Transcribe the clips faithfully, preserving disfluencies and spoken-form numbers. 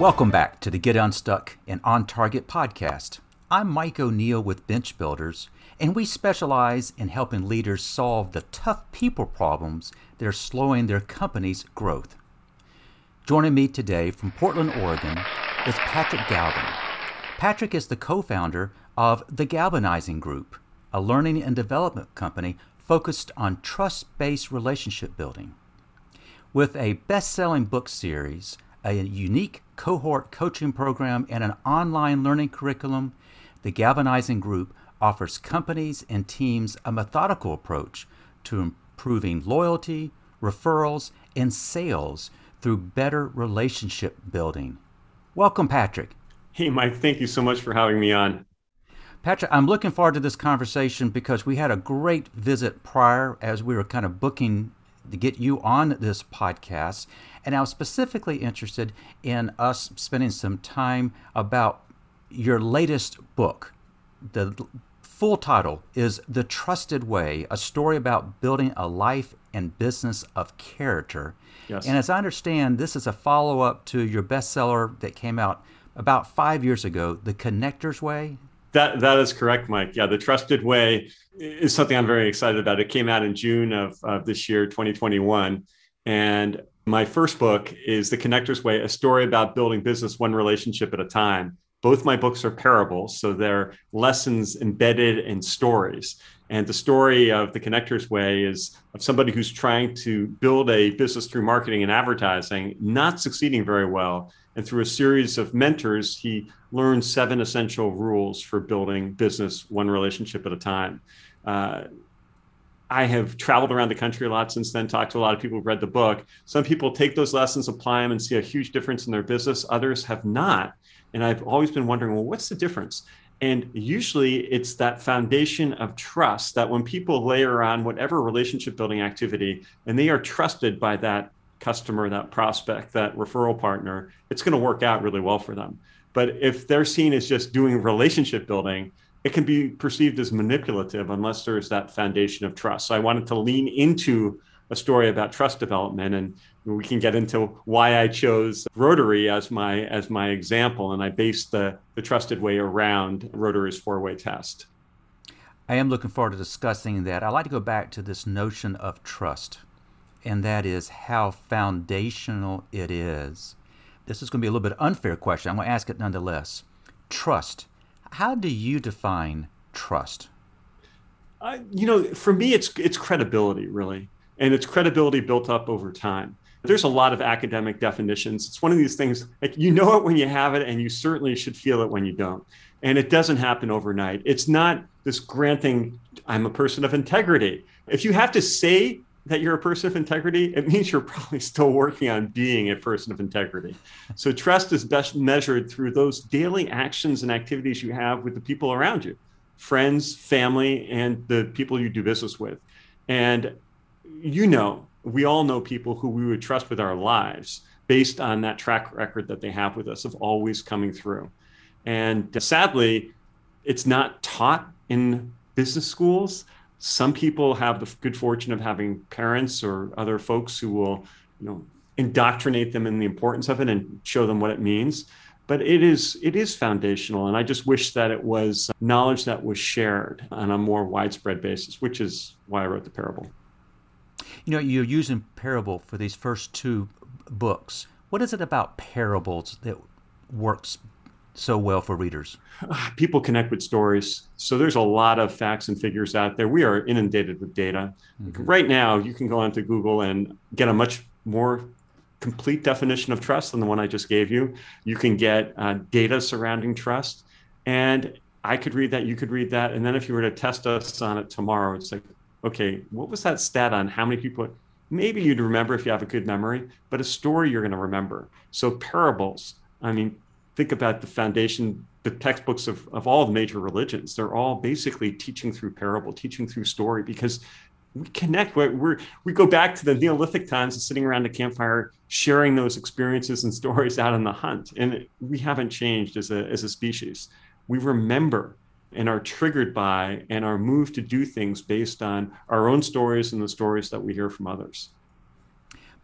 Welcome back to the Get Unstuck and On Target podcast. I'm Mike O'Neill with Bench Builders, and we specialize in helping leaders solve the tough people problems that are slowing their company's growth. Joining me today from Portland, Oregon is Patrick Galvin. Patrick is the co-founder of The Galvanizing Group, a learning and development company focused on trust-based relationship building. With a best-selling book series, a unique cohort coaching program, and an online learning curriculum, the Galvanizing Group offers companies and teams a methodical approach to improving loyalty, referrals, and sales through better relationship building. Welcome, Patrick. Hey, Mike, thank you so much for having me on. Patrick, I'm looking forward to this conversation because we had a great visit prior as we were kind of booking to get you on this podcast. And I was specifically interested in us spending some time about your latest book. The full title is The Trusted Way, a story about building a life and business of character. Yes. And as I understand, this is a follow-up to your bestseller that came out about five years ago, The Connector's Way. That that is correct, Mike. Yeah, The Trusted Way is something I'm very excited about. It came out in June of, of this year, twenty twenty-one. And my first book is The Connector's Way, a story about building business one relationship at a time. Both my books are parables, so they're lessons embedded in stories. And the story of The Connector's Way is of somebody who's trying to build a business through marketing and advertising, not succeeding very well. And through a series of mentors, he learned seven essential rules for building business one relationship at a time. Uh, I have traveled around the country a lot since then, talked to a lot of people who've read the book. Some people take those lessons, apply them, and see a huge difference in their business. Others have not. And I've always been wondering, well, what's the difference? And usually it's that foundation of trust that when people layer on whatever relationship building activity, and they are trusted by that customer, that prospect, that referral partner, it's going to work out really well for them. But if they're seen as just doing relationship building, it can be perceived as manipulative unless there's that foundation of trust. So I wanted to lean into a story about trust development, and we can get into why I chose Rotary as my as my example. And I based the, the Trusted Way around Rotary's four-way test. I am looking forward to discussing that. I'd like to go back to this notion of trust, and that is how foundational it is. This is going to be a little bit unfair question. I'm going to ask it nonetheless. Trust. How do you define trust? Uh, you know, for me, it's it's credibility, really. And it's credibility built up over time. There's a lot of academic definitions. It's one of these things, like, you know it when you have it, and you certainly should feel it when you don't. And it doesn't happen overnight. It's not this granting, I'm a person of integrity. If you have to say that you're a person of integrity, it means you're probably still working on being a person of integrity. So trust is best measured through those daily actions and activities you have with the people around you, friends, family, and the people you do business with. And you know, we all know people who we would trust with our lives based on that track record that they have with us of always coming through. And sadly, it's not taught in business schools. Some people have the good fortune of having parents or other folks who will, you know, indoctrinate them in the importance of it and show them what it means. But it is it is foundational. And I just wish that it was knowledge that was shared on a more widespread basis, which is why I wrote the parable. You know, you're using parable for these first two books. What is it about parables that works so well for readers? People connect with stories. So there's a lot of facts and figures out there. We are inundated with data. Mm-hmm. Right now, you can go onto Google and get a much more complete definition of trust than the one I just gave you. You can get uh, data surrounding trust. And I could read that, you could read that. And then if you were to test us on it tomorrow, it's like, okay, what was that stat on how many people? Maybe you'd remember if you have a good memory, but a story you're going to remember. So parables, I mean, think about the foundation, the textbooks of, of all the major religions. They're all basically teaching through parable, teaching through story, because we connect. We're, we're, we go back to the Neolithic times and sitting around a campfire, sharing those experiences and stories out on the hunt. And we haven't changed as a, as a species. We remember and are triggered by and are moved to do things based on our own stories and the stories that we hear from others.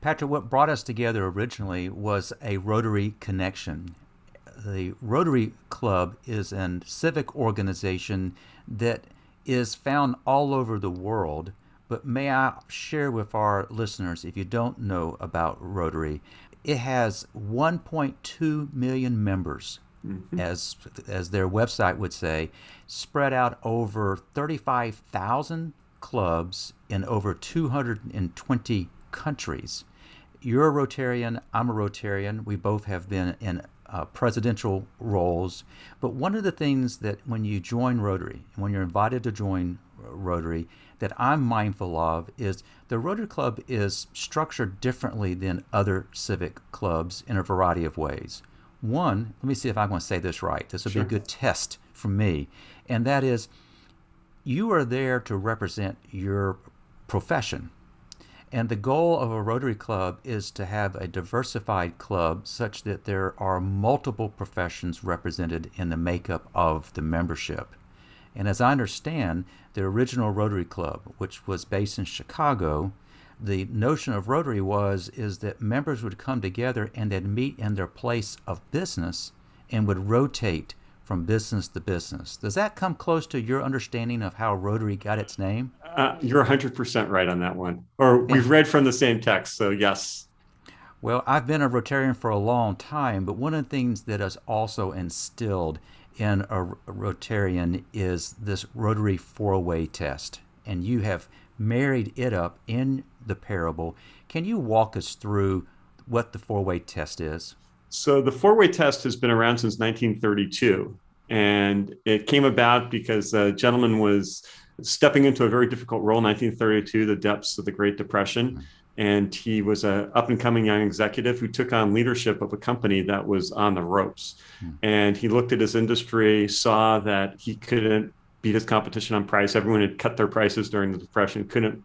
Patrick, what brought us together originally was a Rotary connection. The Rotary Club is a civic organization that is found all over the world. But may I share with our listeners, if you don't know about Rotary, it has one point two million members, mm-hmm. as as their website would say, spread out over thirty-five thousand clubs in over two hundred twenty countries. You're a Rotarian, I'm a Rotarian. We both have been in Uh, presidential roles. But one of the things that when you join Rotary, when you're invited to join Rotary, that I'm mindful of is the Rotary Club is structured differently than other civic clubs in a variety of ways. One, let me see if I'm going to say this right. This will Sure. be a good test for me. And that is, you are there to represent your profession. And the goal of a Rotary Club is to have a diversified club such that there are multiple professions represented in the makeup of the membership. And as I understand, the original Rotary Club, which was based in Chicago, the notion of Rotary was is that members would come together and they'd meet in their place of business and would rotate from business to business. Does that come close to your understanding of how Rotary got its name? Uh, you're one hundred percent right on that one. Or we've read from the same text, so yes. Well, I've been a Rotarian for a long time, but one of the things that is also instilled in a Rotarian is this Rotary four-way test, and you have married it up in the parable. Can you walk us through what the four-way test is? So the four-way test has been around since nineteen thirty-two, and it came about because a gentleman was stepping into a very difficult role in nineteen thirty-two, the depths of the Great Depression, and he was an up-and-coming young executive who took on leadership of a company that was on the ropes. And he looked at his industry, saw that he couldn't beat his competition on price. Everyone had cut their prices during the Depression, couldn't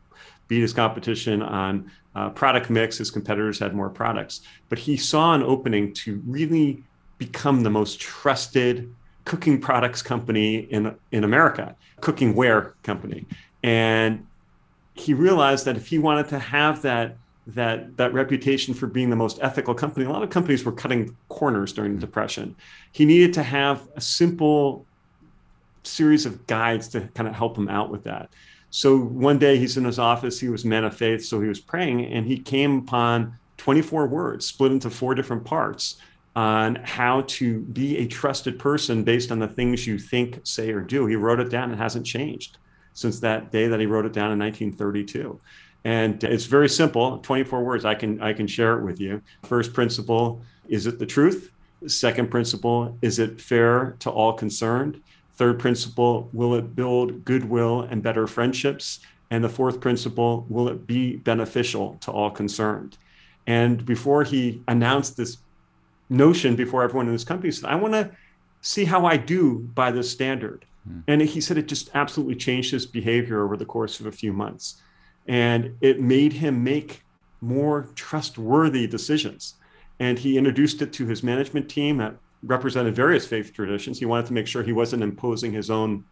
beat his competition on uh, product mix. His competitors had more products, but he saw an opening to really become the most trusted cooking products company in, in America, cooking ware company. And he realized that if he wanted to have that, that, that reputation for being the most ethical company, a lot of companies were cutting corners during the Depression. He needed to have a simple series of guides to kind of help him out with that. So one day he's in his office, he was a man of faith, so he was praying, and he came upon twenty-four words split into four different parts on how to be a trusted person based on the things you think, say, or do. He wrote it down and hasn't changed since that day that he wrote it down in nineteen thirty-two. And it's very simple, twenty-four words. I can, I can share it with you. First principle, is it the truth? Second principle, is it fair to all concerned? Third principle, will it build goodwill and better friendships? And the fourth principle, will it be beneficial to all concerned? And before he announced this notion before everyone in this company, he said, I want to see how I do by this standard. Mm. And he said it just absolutely changed his behavior over the course of a few months. And it made him make more trustworthy decisions. And he introduced it to his management team at represented various faith traditions. He wanted to make sure he wasn't imposing his own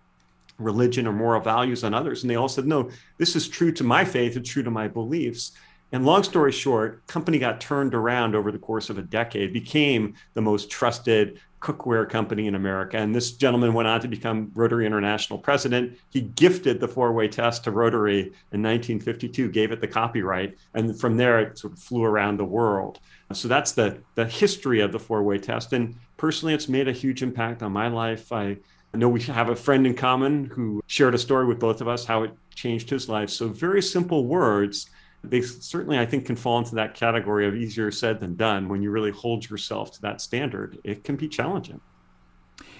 religion or moral values on others. And they all said, no, this is true to my faith, it's true to my beliefs. And long story short, company got turned around over the course of a decade, became the most trusted cookware company in America. And this gentleman went on to become Rotary International president. He gifted the four-way test to Rotary in nineteen fifty-two, gave it the copyright. And from there, it sort of flew around the world. So that's the, the history of the four-way test. And personally, it's made a huge impact on my life. I know we have a friend in common who shared a story with both of us, how it changed his life. So very simple words. They certainly, I think, can fall into that category of easier said than done. When you really hold yourself to that standard, it can be challenging.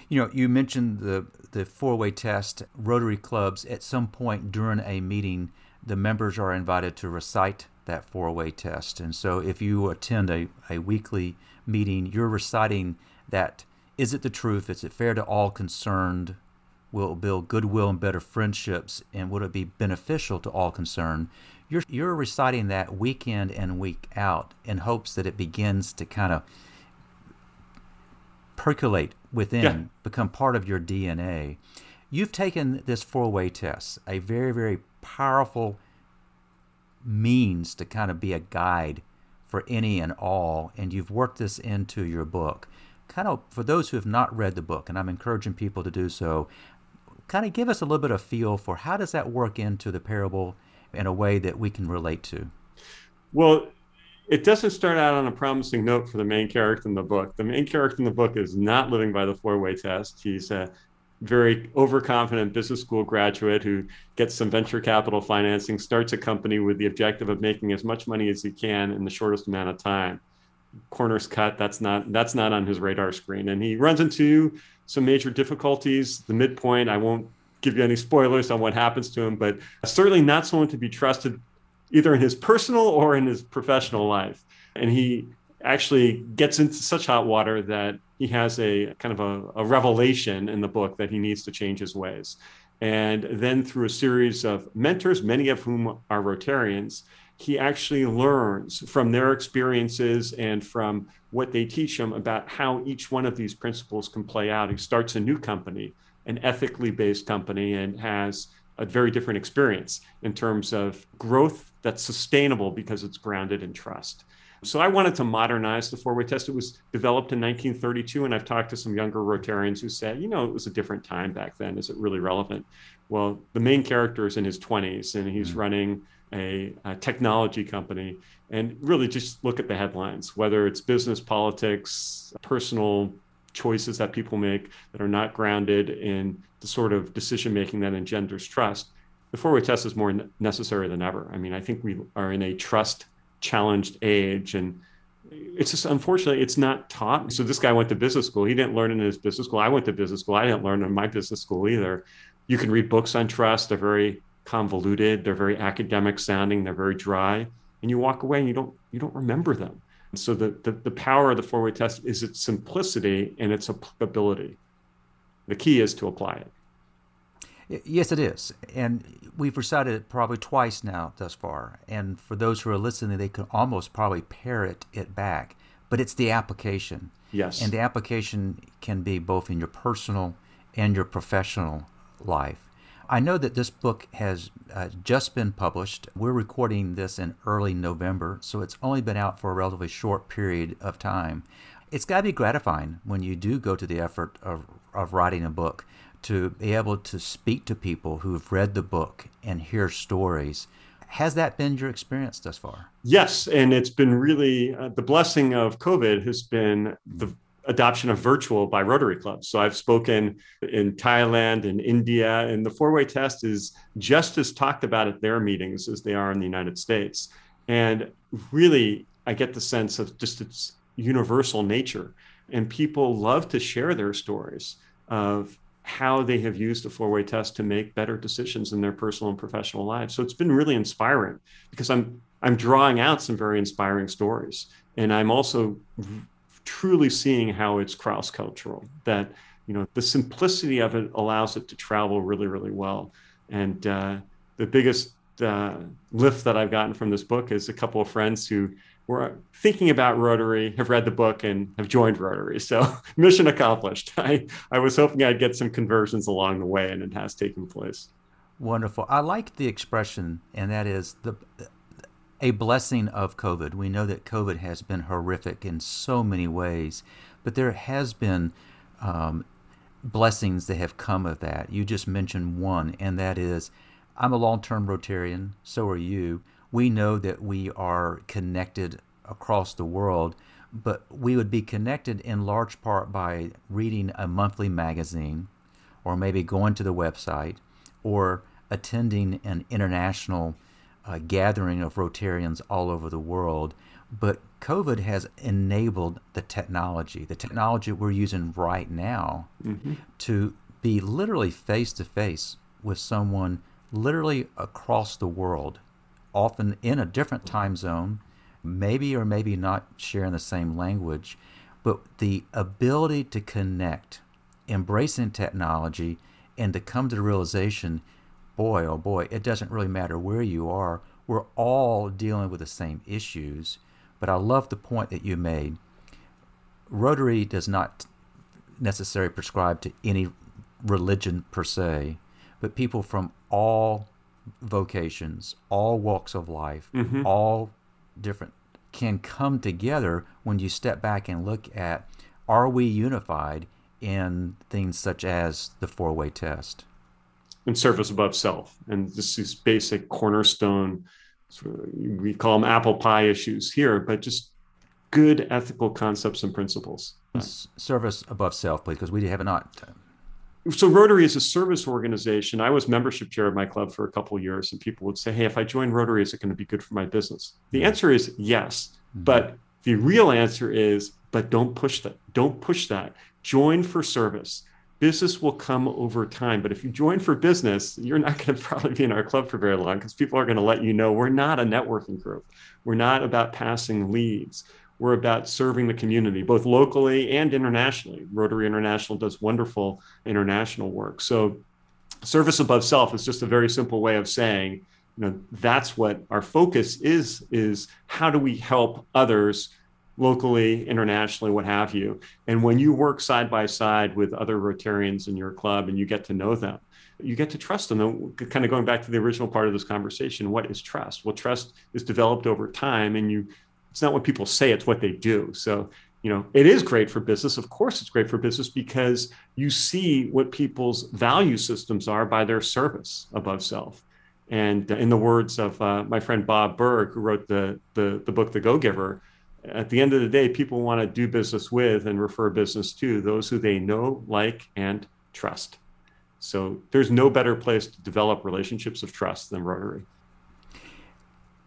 You know, you mentioned the, the four-way test. Rotary clubs, at some point during a meeting, the members are invited to recite that four-way test. And so if you attend a, a weekly meeting, you're reciting that, is it the truth? Is it fair to all concerned? Will it build goodwill and better friendships? And would it be beneficial to all concerned? You're, you're reciting that week in and week out in hopes that it begins to kind of percolate within, yeah. become part of your D N A. You've taken this four-way test, a very, very powerful means to kind of be a guide for any and all, and you've worked this into your book. Kind of, for those who have not read the book, and I'm encouraging people to do so, kind of give us a little bit of feel for how does that work into the parable in a way that we can relate to? Well, it doesn't start out on a promising note for the main character in the book. The main character in the book is not living by the four-way test. He's a very overconfident business school graduate who gets some venture capital financing, starts a company with the objective of making as much money as he can in the shortest amount of time. Corners cut, that's not that's not on his radar screen. And he runs into some major difficulties. The midpoint, I won't give you any spoilers on what happens to him, but certainly not someone to be trusted either in his personal or in his professional life. And he actually gets into such hot water that he has a kind of a, a revelation in the book that he needs to change his ways. And then through a series of mentors, many of whom are Rotarians, he actually learns from their experiences and from what they teach him about how each one of these principles can play out. He starts a new company, an ethically based company, and has a very different experience in terms of growth that's sustainable because it's grounded in trust. So I wanted to modernize the four-way test. It was developed in nineteen thirty-two, and I've talked to some younger Rotarians who said, you know, it was a different time back then. Is it really relevant? Well, the main character is in his twenties, and he's mm-hmm. running A, a technology company, and really just look at the headlines, whether it's business, politics, personal choices that people make that are not grounded in the sort of decision-making that engenders trust. The four-way test is more necessary than ever. I mean, I think we are in a trust-challenged age, and it's just, unfortunately, it's not taught. So this guy went to business school. He didn't learn in his business school. I went to business school. I didn't learn in my business school either. You can read books on trust. They're very convoluted, they're very academic sounding, they're very dry, and you walk away and you don't you don't remember them. And so the, the the power of the four-way test is its simplicity and its applicability. The key is to apply it. Yes, it is. And we've recited it probably twice now thus far. And for those who are listening, they can almost probably parrot it back. But it's the application. Yes. And the application can be both in your personal and your professional life. I know that this book has uh, just been published. We're recording this in early November, so it's only been out for a relatively short period of time. It's got to be gratifying when you do go to the effort of, of writing a book to be able to speak to people who've read the book and hear stories. Has that been your experience thus far? Yes, and it's been really uh, the blessing of COVID has been the adoption of virtual by Rotary clubs. So I've spoken in Thailand and India, and the four-way test is just as talked about at their meetings as they are in the United States. And really, I get the sense of just its universal nature. And people love to share their stories of how they have used the four-way test to make better decisions in their personal and professional lives. So it's been really inspiring because I'm I'm drawing out some very inspiring stories. And I'm also truly seeing how it's cross-cultural, that, you know, the simplicity of it allows it to travel really, really well. And uh, the biggest uh, lift that I've gotten from this book is a couple of friends who were thinking about Rotary, have read the book, and have joined Rotary. So mission accomplished. I, I was hoping I'd get some conversions along the way, and it has taken place. Wonderful. I like the expression, and that is the a blessing of COVID. We know that COVID has been horrific in so many ways, but there has been um, blessings that have come of that. You just mentioned one, and that is, I'm a long-term Rotarian, so are you. We know that we are connected across the world, but we would be connected in large part by reading a monthly magazine, or maybe going to the website, or attending an international a gathering of Rotarians all over the world. But COVID has enabled the technology, the technology we're using right now mm-hmm. to be literally face-to-face with someone literally across the world, often in a different time zone, maybe or maybe not sharing the same language. But the ability to connect, embracing technology, and to come to the realization, boy, oh boy, it doesn't really matter where you are. We're all dealing with the same issues. But I love the point that you made. Rotary does not necessarily prescribe to any religion per se, but people from all vocations, all walks of life, mm-hmm. all different can come together when you step back and look at, are we unified in things such as the four-way test? And service above self. And this is basic cornerstone, sort of, we call them apple pie issues here, but just good ethical concepts and principles. Service above self, please, because we have not. So Rotary is a service organization. I was membership chair of my club for a couple of years, and people would say, hey, if I join Rotary, is it going to be good for my business? The answer is yes, mm-hmm. but the real answer is, but don't push that. Don't push that. Join for service. Business will come over time. But if you join for business, you're not going to probably be in our club for very long, because people are going to let you know we're not a networking group. We're not about passing leads. We're about serving the community, both locally and internationally. Rotary International does wonderful international work. So service above self is just a very simple way of saying, you know, that's what our focus is, is how do we help others locally, internationally, what have you. And when you work side by side with other Rotarians in your club and you get to know them, you get to trust them. And kind of going back to the original part of this conversation, what is trust? Well, trust is developed over time, and you it's not what people say, it's what they do. So, you know, it is great for business. Of course it's great for business, because you see what people's value systems are by their service above self. And in the words of uh, my friend Bob Berg, who wrote the, the, the book, The Go-Giver, at the end of the day, people want to do business with and refer business to those who they know, like, and trust. So there's no better place to develop relationships of trust than Rotary.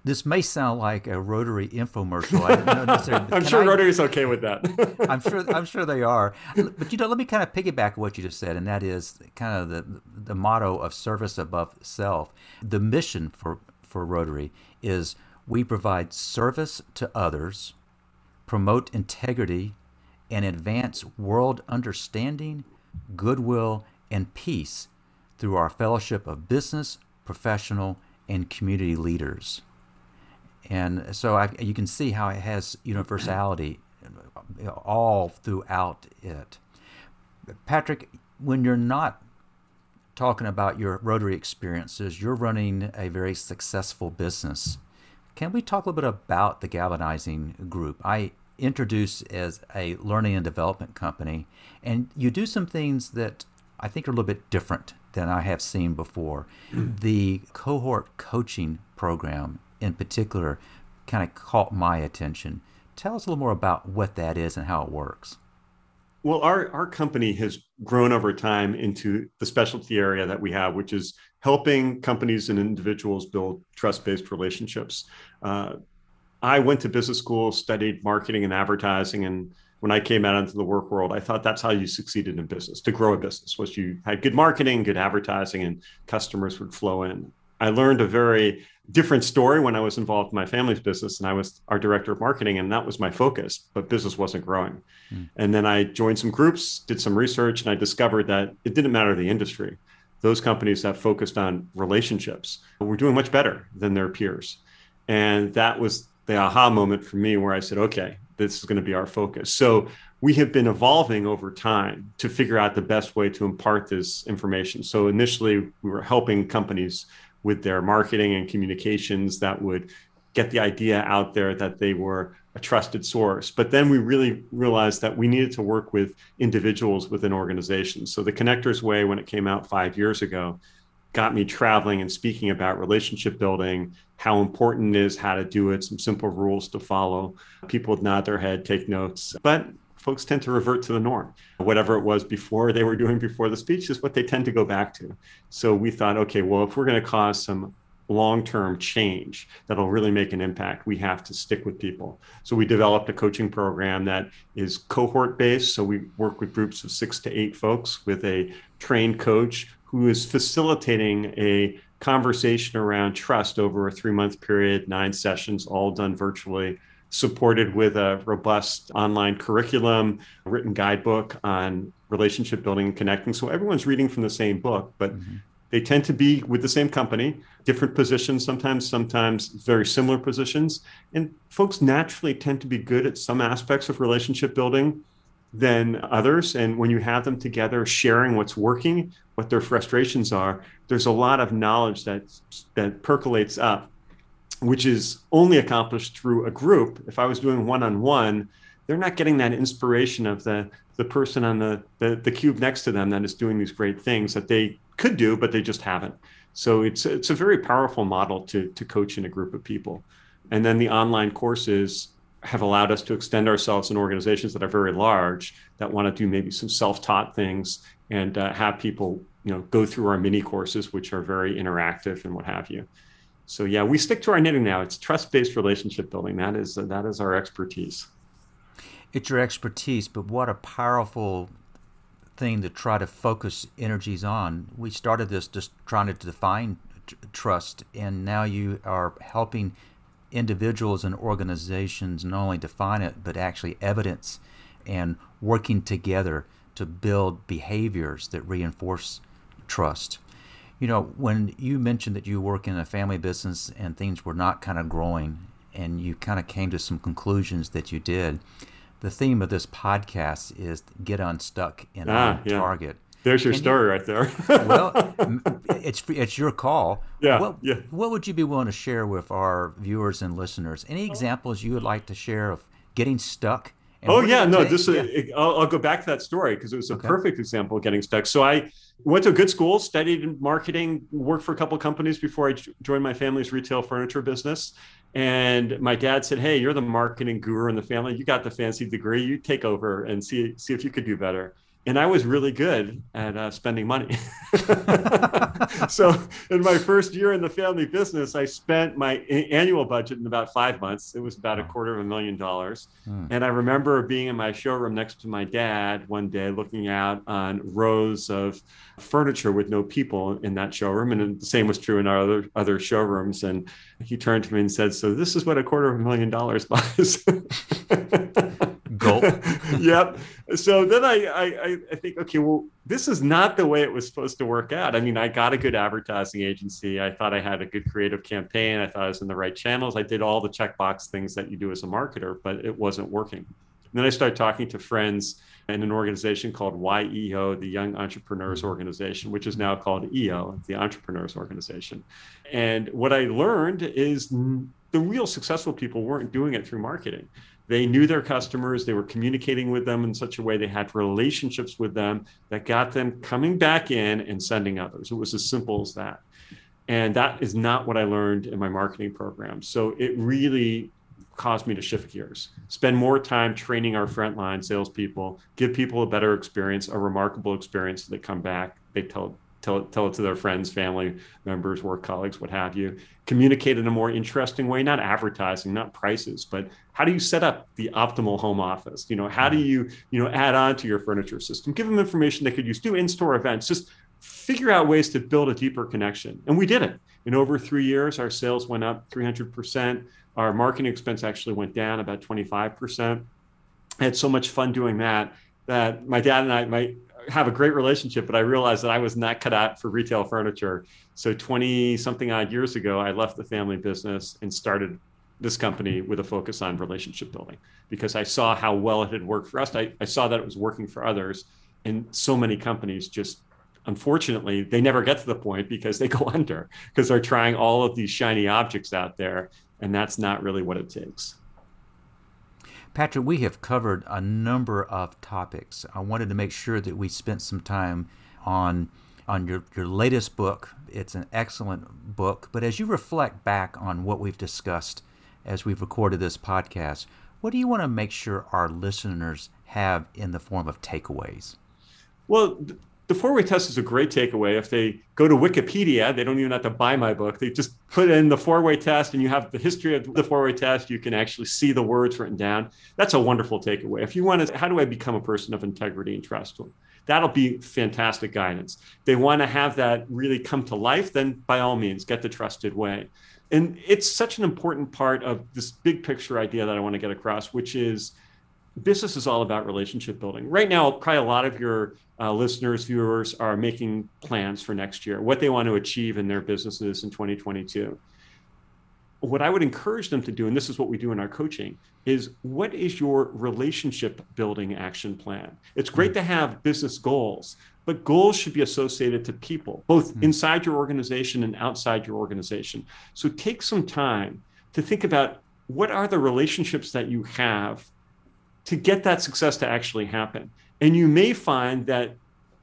This may sound like a Rotary infomercial. I don't know. I'm sure I, Rotary's okay with that. I'm sure I'm sure they are. But, you know, let me kind of piggyback what you just said, and that is kind of the the motto of service above self. The mission for, for Rotary is we provide service to others, promote integrity, and advance world understanding, goodwill, and peace through our fellowship of business, professional, and community leaders. And so I, you can see how it has universality all throughout it. Patrick, when you're not talking about your Rotary experiences, you're running a very successful business. Can we talk a little bit about the Galvanizing Group? I introduced as a learning and development company, and you do some things that I think are a little bit different than I have seen before. The cohort coaching program in particular kind of caught my attention. Tell us a little more about what that is and how it works. Well, our, our company has grown over time into the specialty area that we have, which is helping companies and individuals build trust-based relationships. Uh, I went to business school, studied marketing and advertising, and when I came out into the work world, I thought that's how you succeeded in business, to grow a business, was you had good marketing, good advertising, and customers would flow in. I learned a very different story when I was involved in my family's business, and I was our director of marketing, and that was my focus, but business wasn't growing. Mm. And then I joined some groups, did some research, and I discovered that it didn't matter the industry. Those companies that focused on relationships were doing much better than their peers. And that was the aha moment for me, where I said, okay, this is going to be our focus. So we have been evolving over time to figure out the best way to impart this information. So initially we were helping companies with their marketing and communications that would get the idea out there that they were a trusted source. But then we really realized that we needed to work with individuals within organizations. So the Connector's Way, when it came out five years ago, got me traveling and speaking about relationship building, how important it is, how to do it, some simple rules to follow. People would nod their head, take notes, but folks tend to revert to the norm. Whatever it was before they were doing before the speech is what they tend to go back to. So we thought, okay, well, if we're going to cause some long-term change that'll really make an impact, we have to stick with people. So we developed a coaching program that is cohort-based. So we work with groups of six to eight folks with a trained coach who is facilitating a conversation around trust over a three-month period, nine sessions, all done virtually, supported with a robust online curriculum, a written guidebook on relationship building and connecting. So everyone's reading from the same book, but mm-hmm. they tend to be with the same company, different positions, sometimes, sometimes very similar positions. And folks naturally tend to be good at some aspects of relationship building than others. And when you have them together sharing what's working, what their frustrations are, there's a lot of knowledge that, that percolates up which is only accomplished through a group. If I was doing one-on-one, they're not getting that inspiration of the the person on the, the the cube next to them that is doing these great things that they could do, but they just haven't. So it's it's a very powerful model to to coach in a group of people. And then the online courses have allowed us to extend ourselves in organizations that are very large that want to do maybe some self-taught things and uh, have people, you know, go through our mini courses, which are very interactive and what have you. So yeah, we stick to our knitting now. It's trust-based relationship building. That is uh, that is our expertise. It's your expertise, but what a powerful thing to try to focus energies on. We started this just trying to define t- trust, and now you are helping individuals and organizations not only define it, but actually evidence and working together to build behaviors that reinforce trust. You know, when you mentioned that you work in a family business and things were not kind of growing, and you kind of came to some conclusions that you did. The theme of this podcast is get unstuck and ah, on yeah. target. There's your Can story you, right there. Well, it's it's your call. Yeah what, yeah. what would you be willing to share with our viewers and listeners? Any examples you would like to share of getting stuck? And oh yeah, no. Take? This yeah. Is, I'll, I'll go back to that story because it was a okay. perfect example of getting stuck. So I went to a good school, studied in marketing, worked for a couple of companies before I joined my family's retail furniture business. And my dad said, hey, you're the marketing guru in the family. You got the fancy degree. You take over and see see if you could do better. And I was really good at uh, spending money. So in my first year in the family business, I spent my a- annual budget in about five months. It was about a quarter of a million dollars. Mm. And I remember being in my showroom next to my dad one day, looking out on rows of furniture with no people in that showroom. And the same was true in our other, other showrooms. And he turned to me and said, so this is what a quarter of a million dollars buys. Gulp. Yep. So then I, I I think, okay, well, this is not the way it was supposed to work out. I mean, I got a good advertising agency. I thought I had a good creative campaign. I thought I was in the right channels. I did all the checkbox things that you do as a marketer, but it wasn't working. And then I started talking to friends in an organization called Y E O, the Young Entrepreneurs Organization, which is now called E O, the Entrepreneurs Organization. And what I learned is the real successful people weren't doing it through marketing. They knew their customers, they were communicating with them in such a way, they had relationships with them that got them coming back in and sending others. It was as simple as that. And that is not what I learned in my marketing program. So it really caused me to shift gears, spend more time training our frontline salespeople, give people a better experience, a remarkable experience. So they come back, they tell Tell it, tell it to their friends, family members, work colleagues, what have you. Communicate in a more interesting way, not advertising, not prices, but how do you set up the optimal home office? You know, how do you, you know, add on to your furniture system? Give them information they could use, do in-store events, just figure out ways to build a deeper connection. And we did it. In over three years, our sales went up three hundred percent. Our marketing expense actually went down about twenty-five percent. I had so much fun doing that, that my dad and I, my have a great relationship, but I realized that I was not cut out for retail furniture. So twenty something odd years ago, I left the family business and started this company with a focus on relationship building because I saw how well it had worked for us. I, I saw that it was working for others. And so many companies just, unfortunately, they never get to the point because they go under because they're trying all of these shiny objects out there. And that's not really what it takes. Patrick, we have covered a number of topics. I wanted to make sure that we spent some time on on your, your latest book. It's an excellent book. But as you reflect back on what we've discussed as we've recorded this podcast, what do you want to make sure our listeners have in the form of takeaways? Well, th- the four-way test is a great takeaway. If they go to Wikipedia, they don't even have to buy my book. They just put in the four-way test and you have the history of the four-way test. You can actually see the words written down. That's a wonderful takeaway. If you want to, how do I become a person of integrity and trust? That'll be fantastic guidance. They want to have that really come to life, then by all means, get the Trusted Way. And it's such an important part of this big picture idea that I want to get across, which is business is all about relationship building. Right now, probably a lot of your uh, listeners, viewers are making plans for next year, what they want to achieve in their businesses in twenty twenty-two. What I would encourage them to do, and this is what we do in our coaching, is what is your relationship building action plan? It's great to have business goals, but goals should be associated to people, both inside your organization and outside your organization. So take some time to think about what are the relationships that you have to get that success to actually happen. And you may find that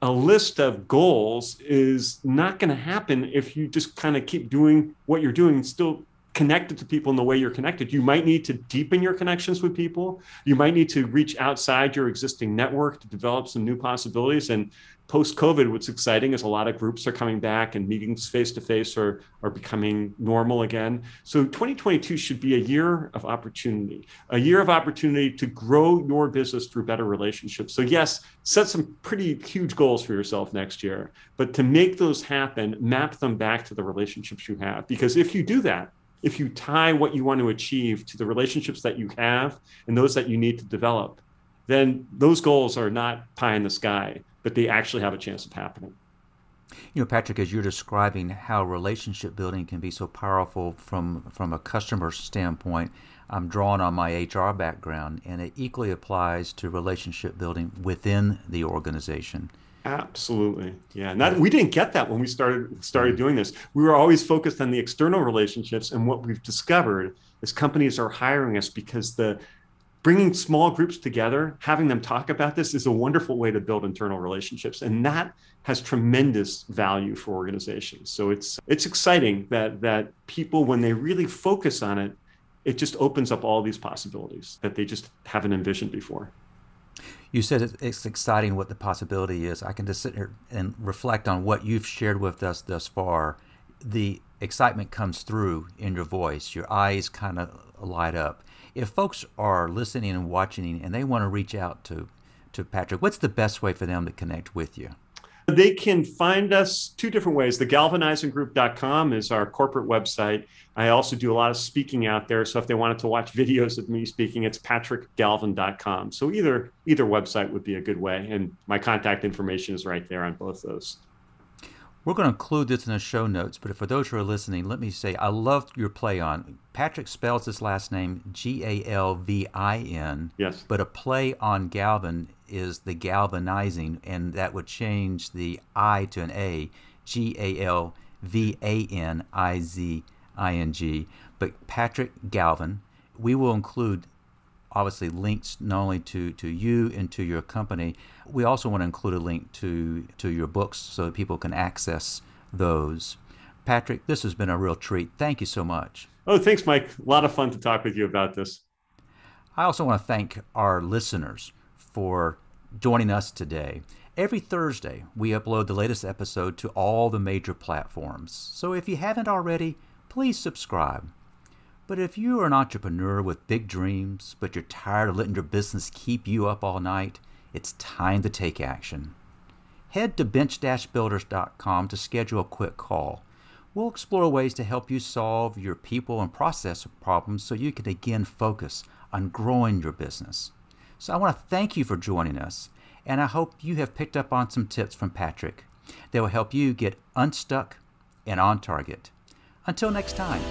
a list of goals is not going to happen if you just kind of keep doing what you're doing and still connected to people in the way you're connected. You might need to deepen your connections with people. You might need to reach outside your existing network to develop some new possibilities. And post-COVID, what's exciting is a lot of groups are coming back and meetings face-to-face are, are becoming normal again. So twenty twenty-two should be a year of opportunity, a year of opportunity to grow your business through better relationships. So yes, set some pretty huge goals for yourself next year, but to make those happen, map them back to the relationships you have. Because if you do that, if you tie what you want to achieve to the relationships that you have and those that you need to develop, then those goals are not pie in the sky, but they actually have a chance of happening. You know, Patrick, as you're describing how relationship building can be so powerful from, from a customer standpoint, I'm drawing on my H R background, and it equally applies to relationship building within the organization. Absolutely. Yeah. Not, we didn't get that when we started started doing this. We were always focused on the external relationships. And what we've discovered is companies are hiring us because the bringing small groups together, having them talk about this is a wonderful way to build internal relationships. And that has tremendous value for organizations. So it's it's exciting that that people, when they really focus on it, it just opens up all these possibilities that they just haven't envisioned before. You said it's exciting what the possibility is. I can just sit here and reflect on what you've shared with us thus far. The excitement comes through in your voice. Your eyes kind of light up. If folks are listening and watching and they want to reach out to, to Patrick, what's the best way for them to connect with you? They can find us two different ways. the galvanizing group dot com is our corporate website. I also do a lot of speaking out there. So if they wanted to watch videos of me speaking, it's patrick galvin dot com. So either either website would be a good way. And my contact information is right there on both those. We're going to include this in the show notes. But for those who are listening, let me say, I love your play on. Patrick spells his last name G A L V I N. Yes. But a play on Galvin is the galvanizing, and that would change the I to an A, G A L V A N I Z I N G. But Patrick Galvin, we will include obviously links not only to, to you and to your company. We also want to include a link to, to your books so that people can access those. Patrick, this has been a real treat. Thank you so much. Oh, thanks, Mike. A lot of fun to talk with you about this. I also want to thank our listeners for joining us today. Every Thursday, we upload the latest episode to all the major platforms. So if you haven't already, please subscribe. But if you are an entrepreneur with big dreams, but you're tired of letting your business keep you up all night, it's time to take action. Head to bench builders dot com to schedule a quick call. We'll explore ways to help you solve your people and process problems so you can again focus on growing your business. So I want to thank you for joining us, and I hope you have picked up on some tips from Patrick that will help you get unstuck and on target. Until next time.